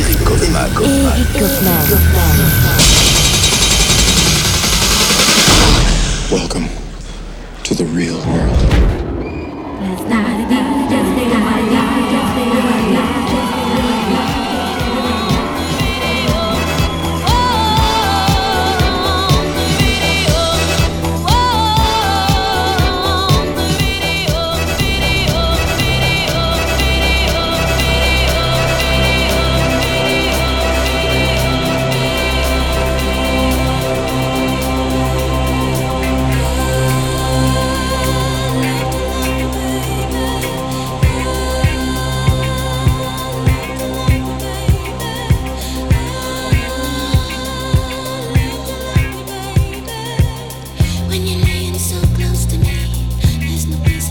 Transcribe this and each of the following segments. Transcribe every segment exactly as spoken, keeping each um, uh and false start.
Eric Kaufmann. Welcome to the real world. When you're laying so close to me, there's no place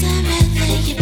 I'd rather you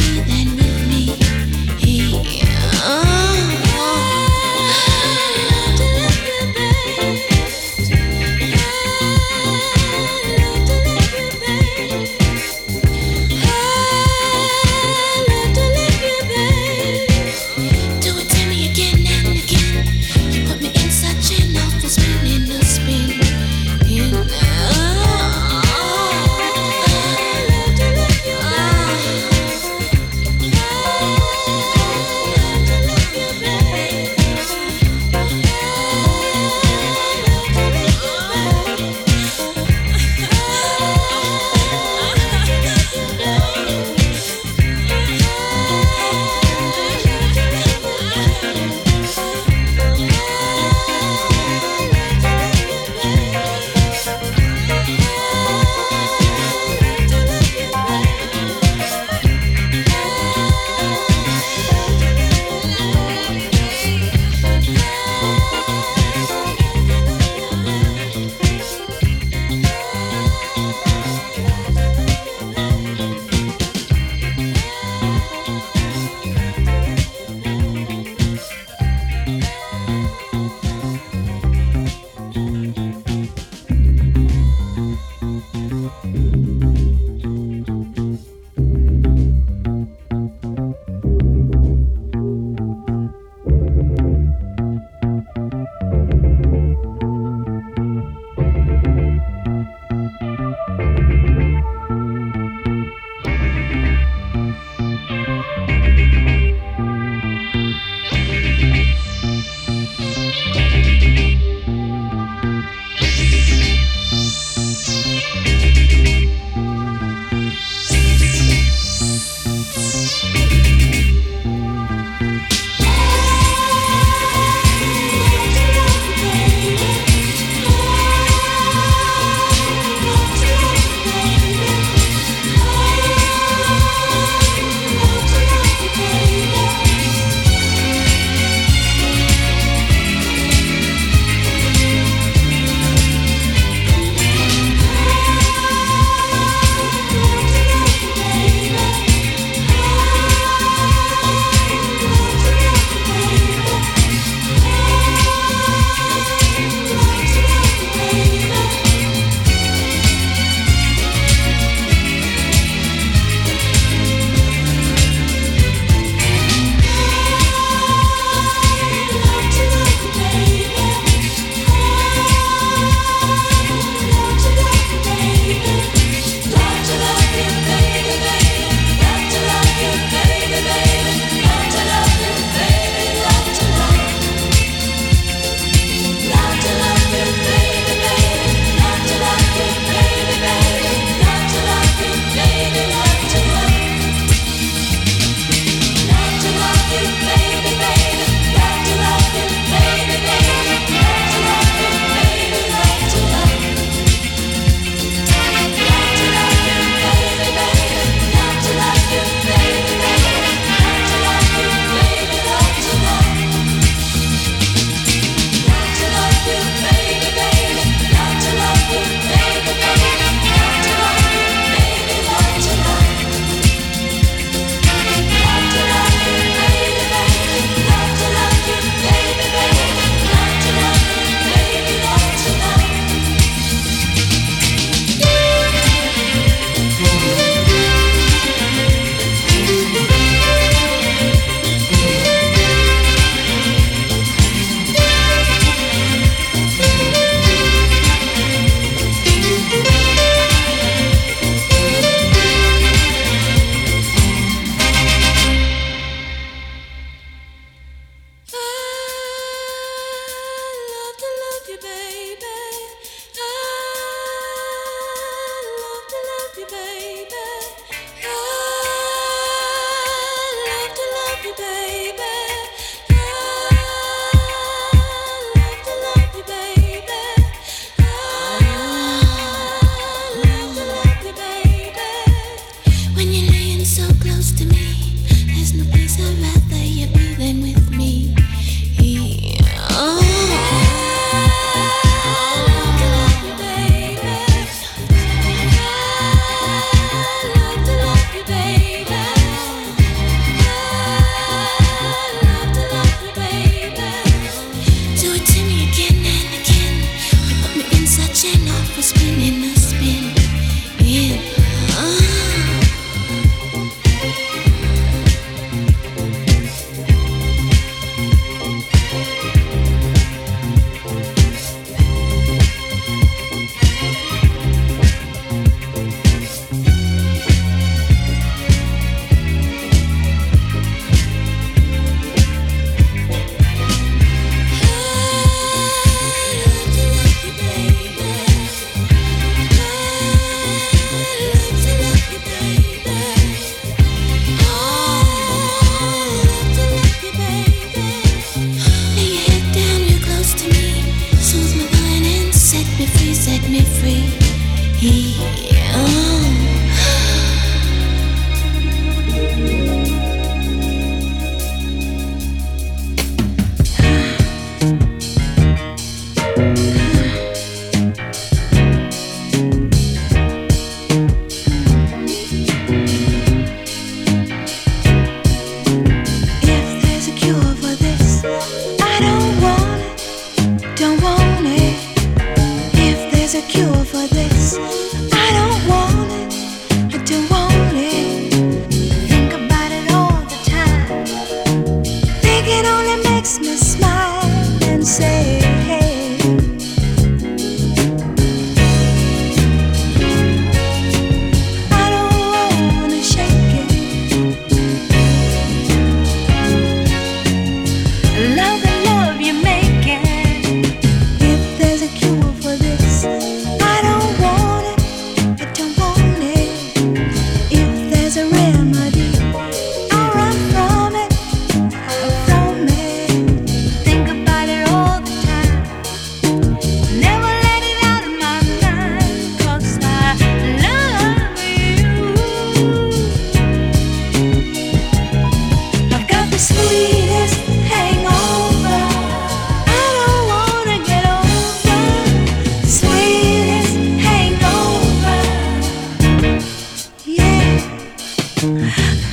Thank you.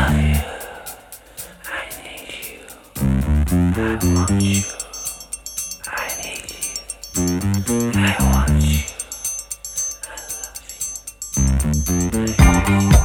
love you. I need you. I want you. I need you. I want you. I love you. I love you.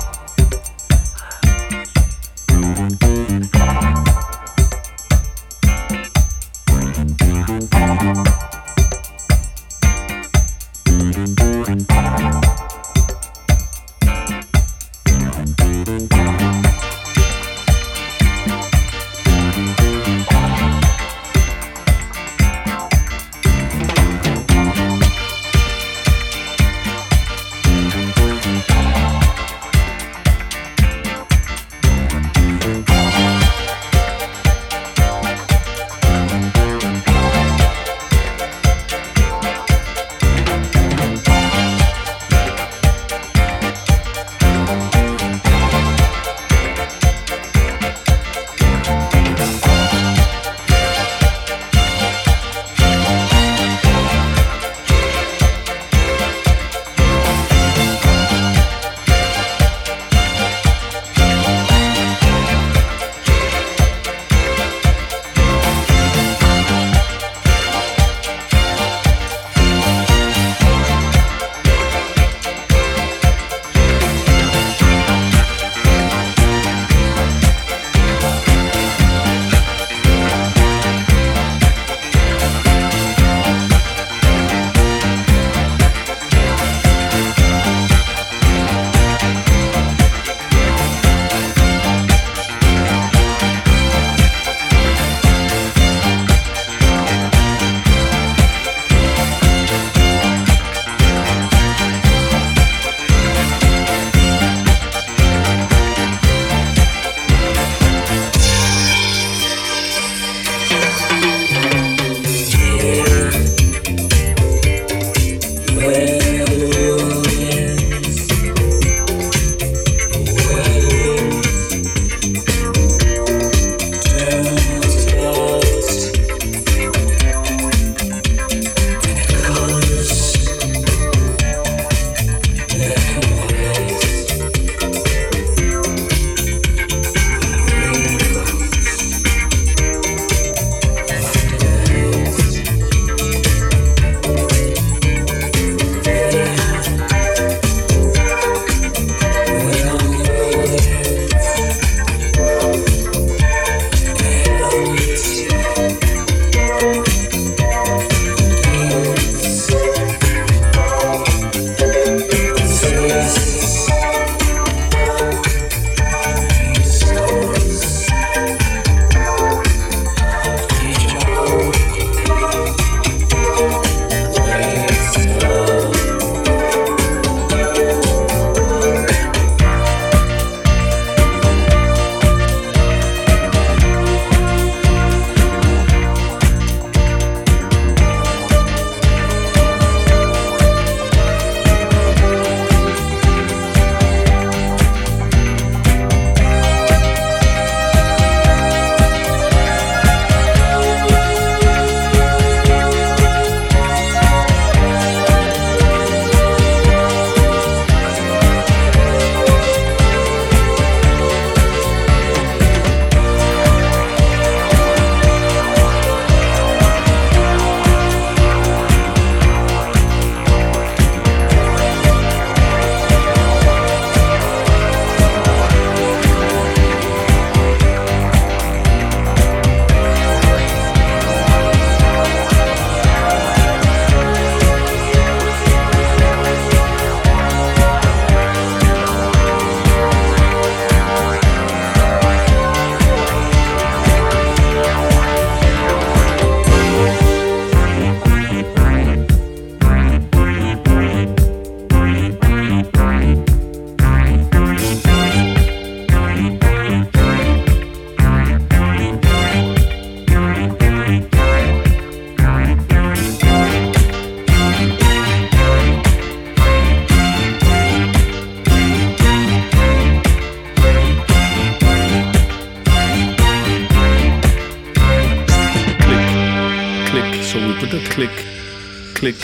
Click,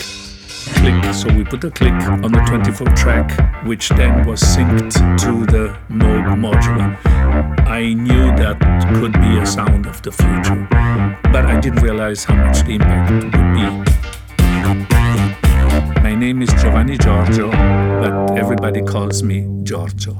click. So we put a click on the twenty-four track, which then was synced to the Nord modular. I knew that could be a sound of the future, but I didn't realize how much the impact it would be. My name is Giovanni Giorgio, but everybody calls me Giorgio.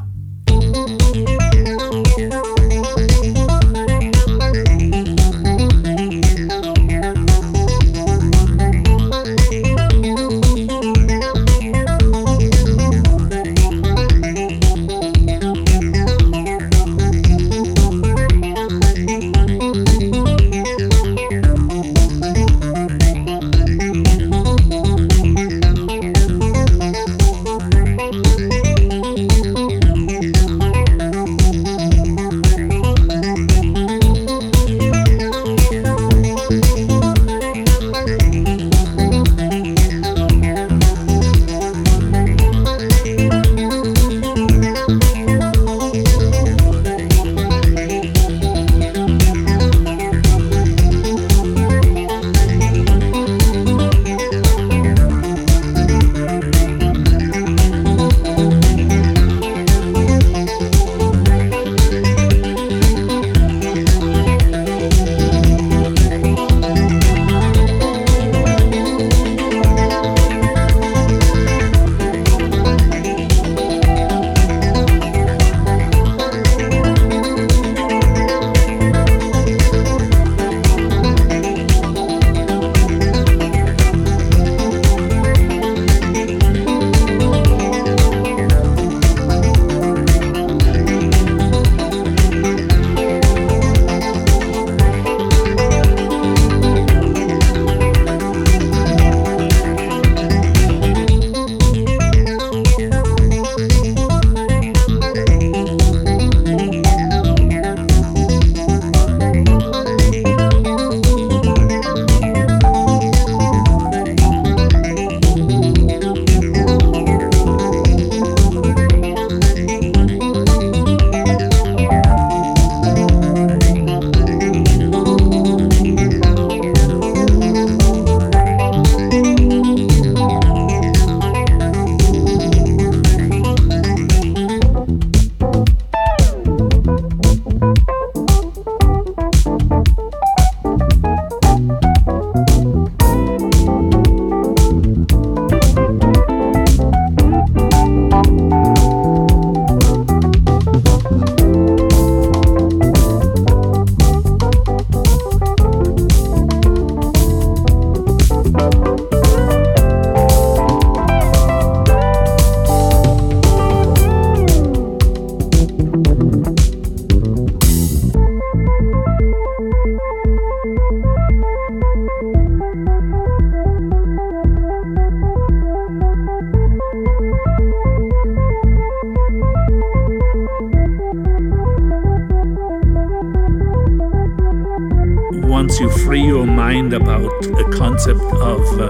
About the concept of uh,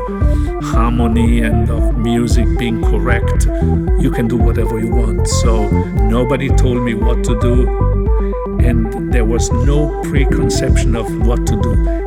harmony and of music being correct, you can do whatever you want. So nobody told me what to do, and there was no preconception of what to do.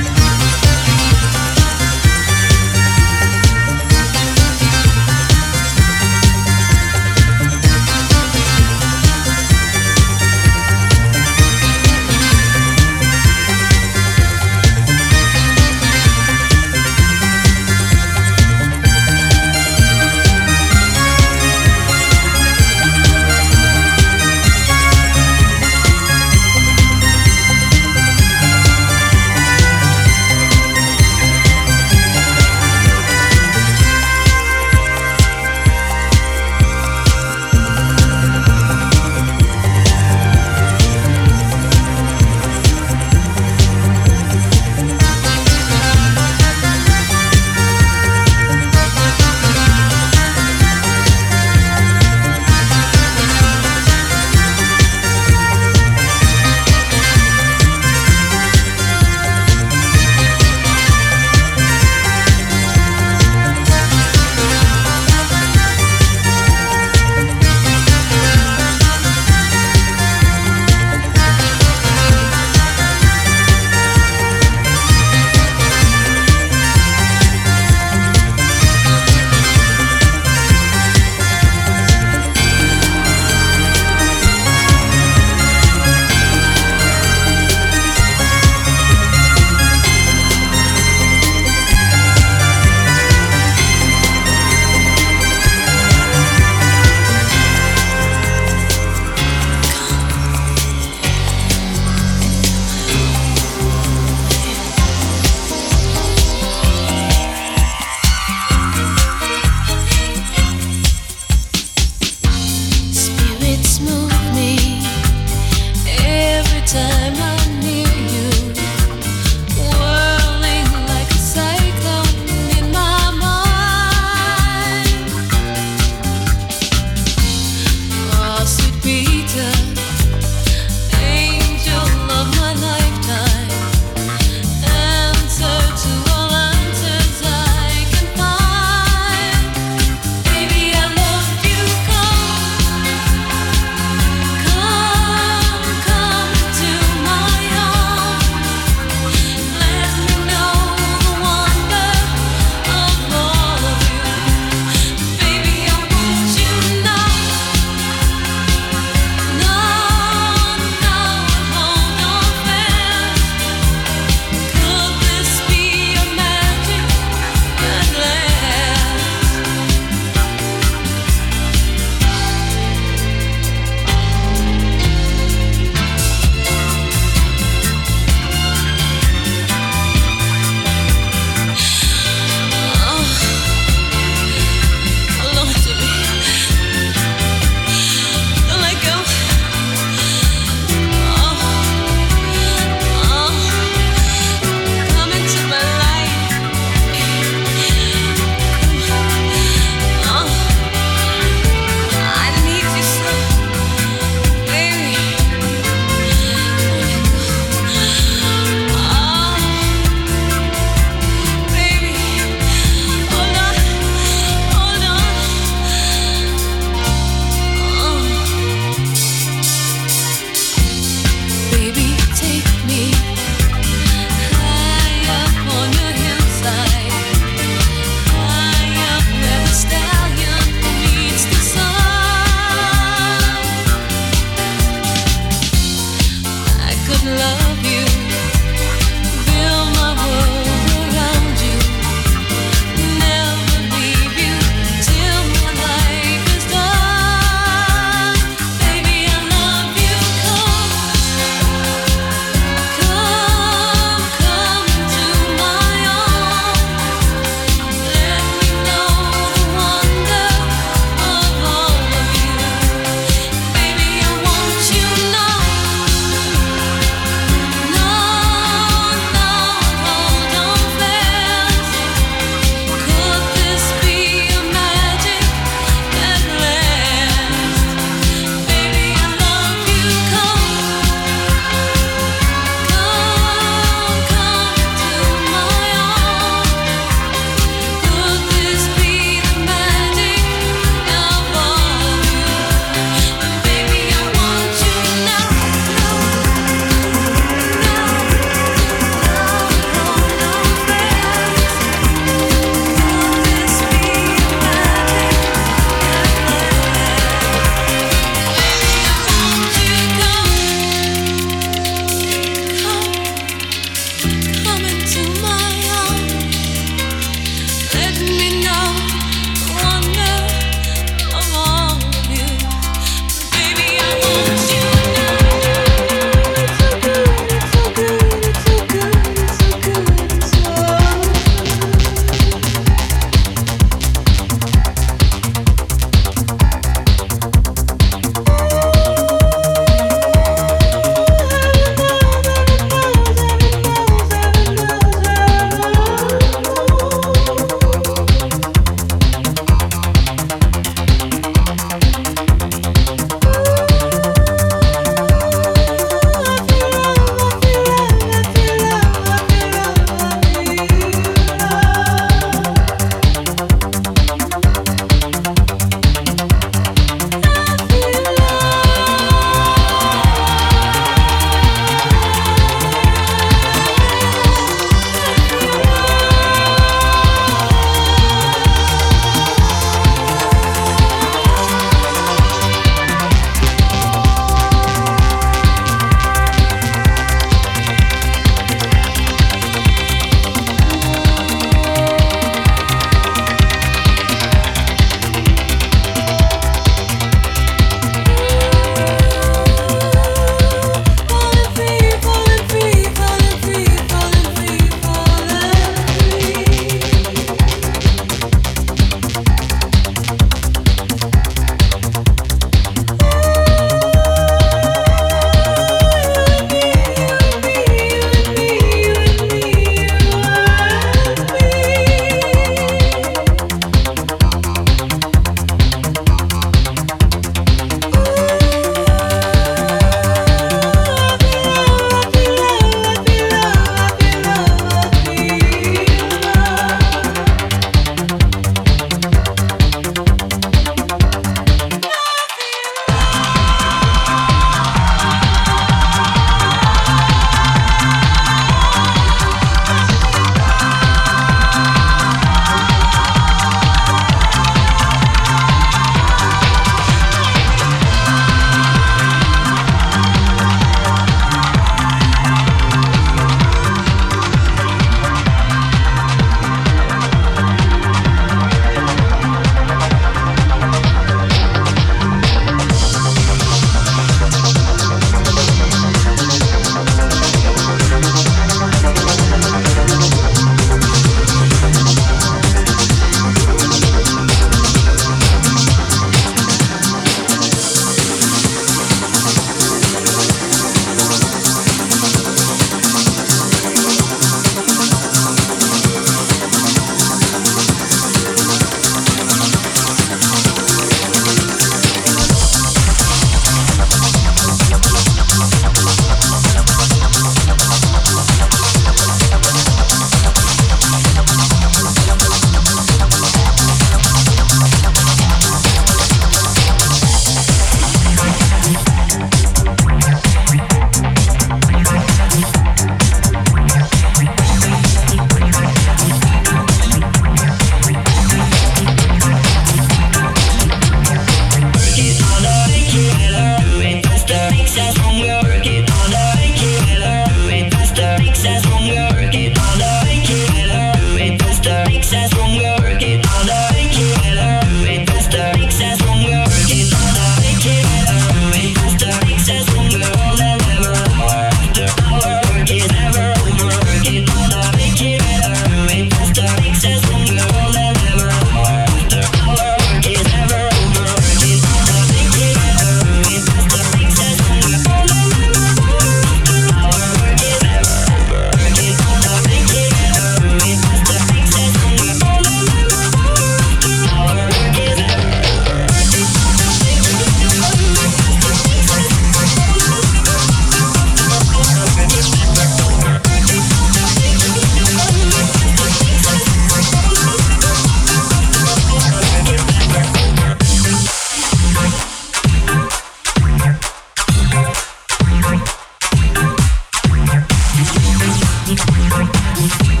Take it,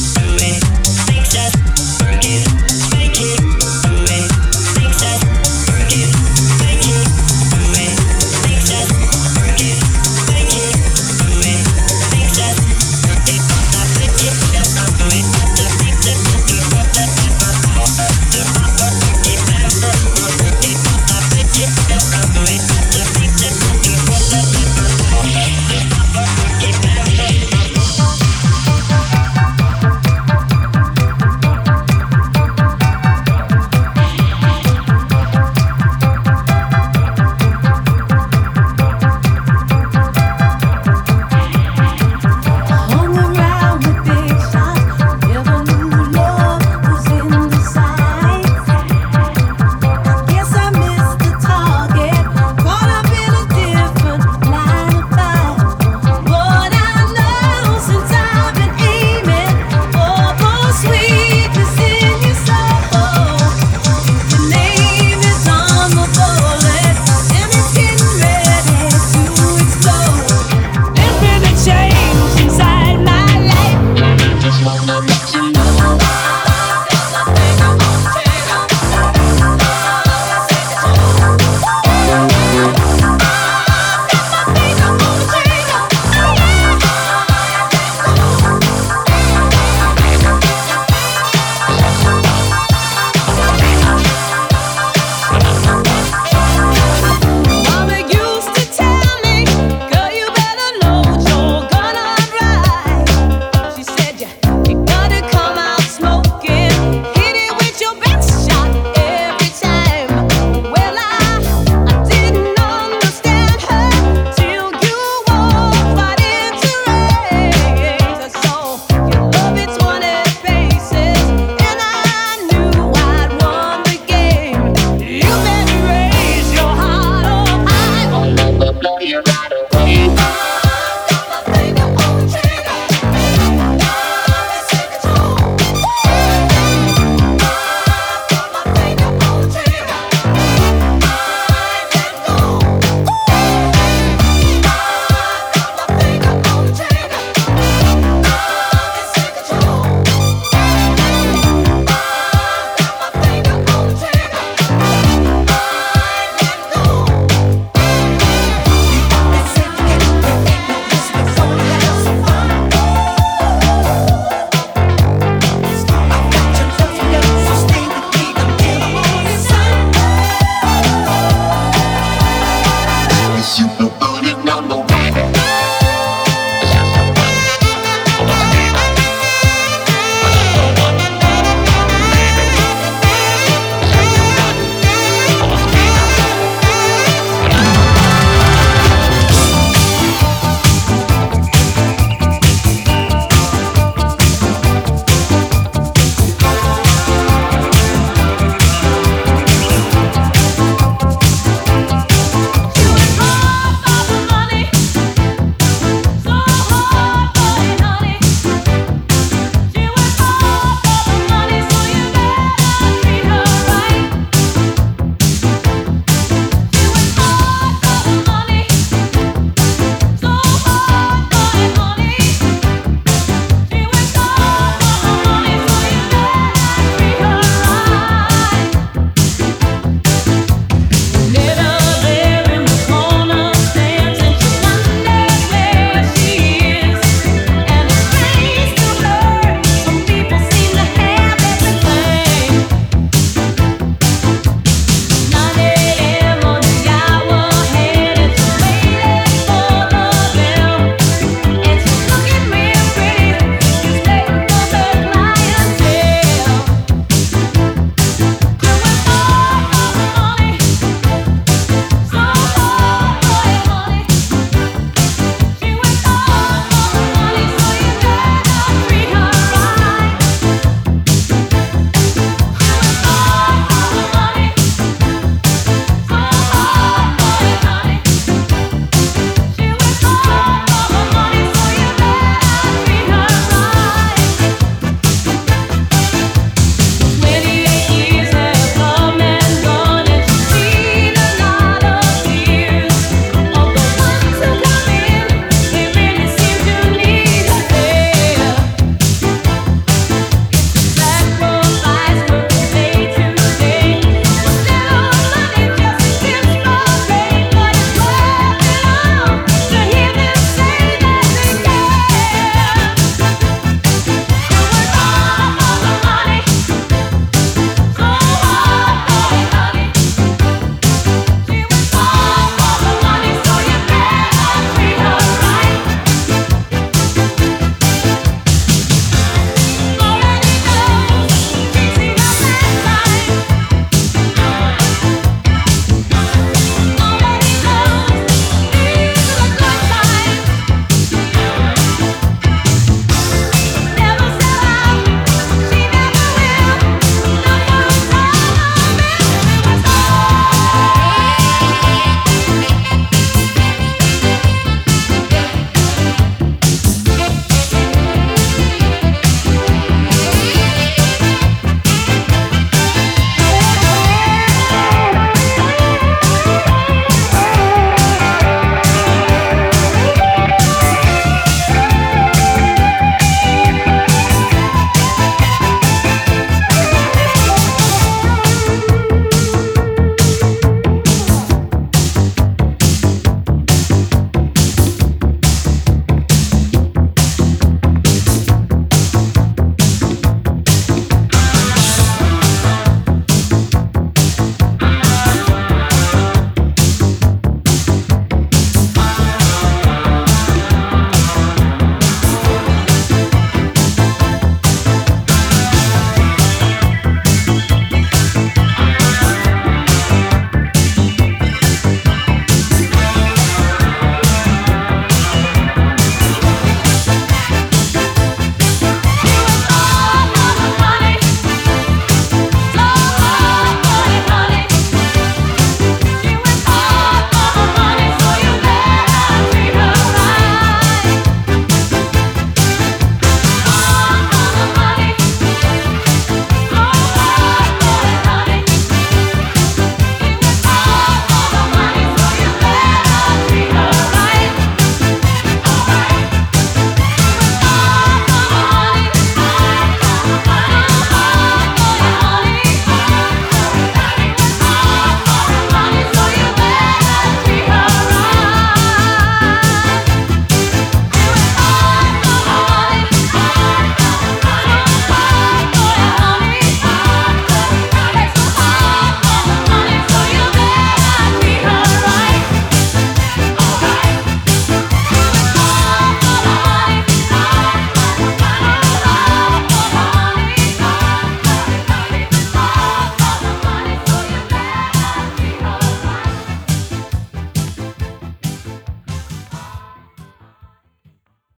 do it, makes us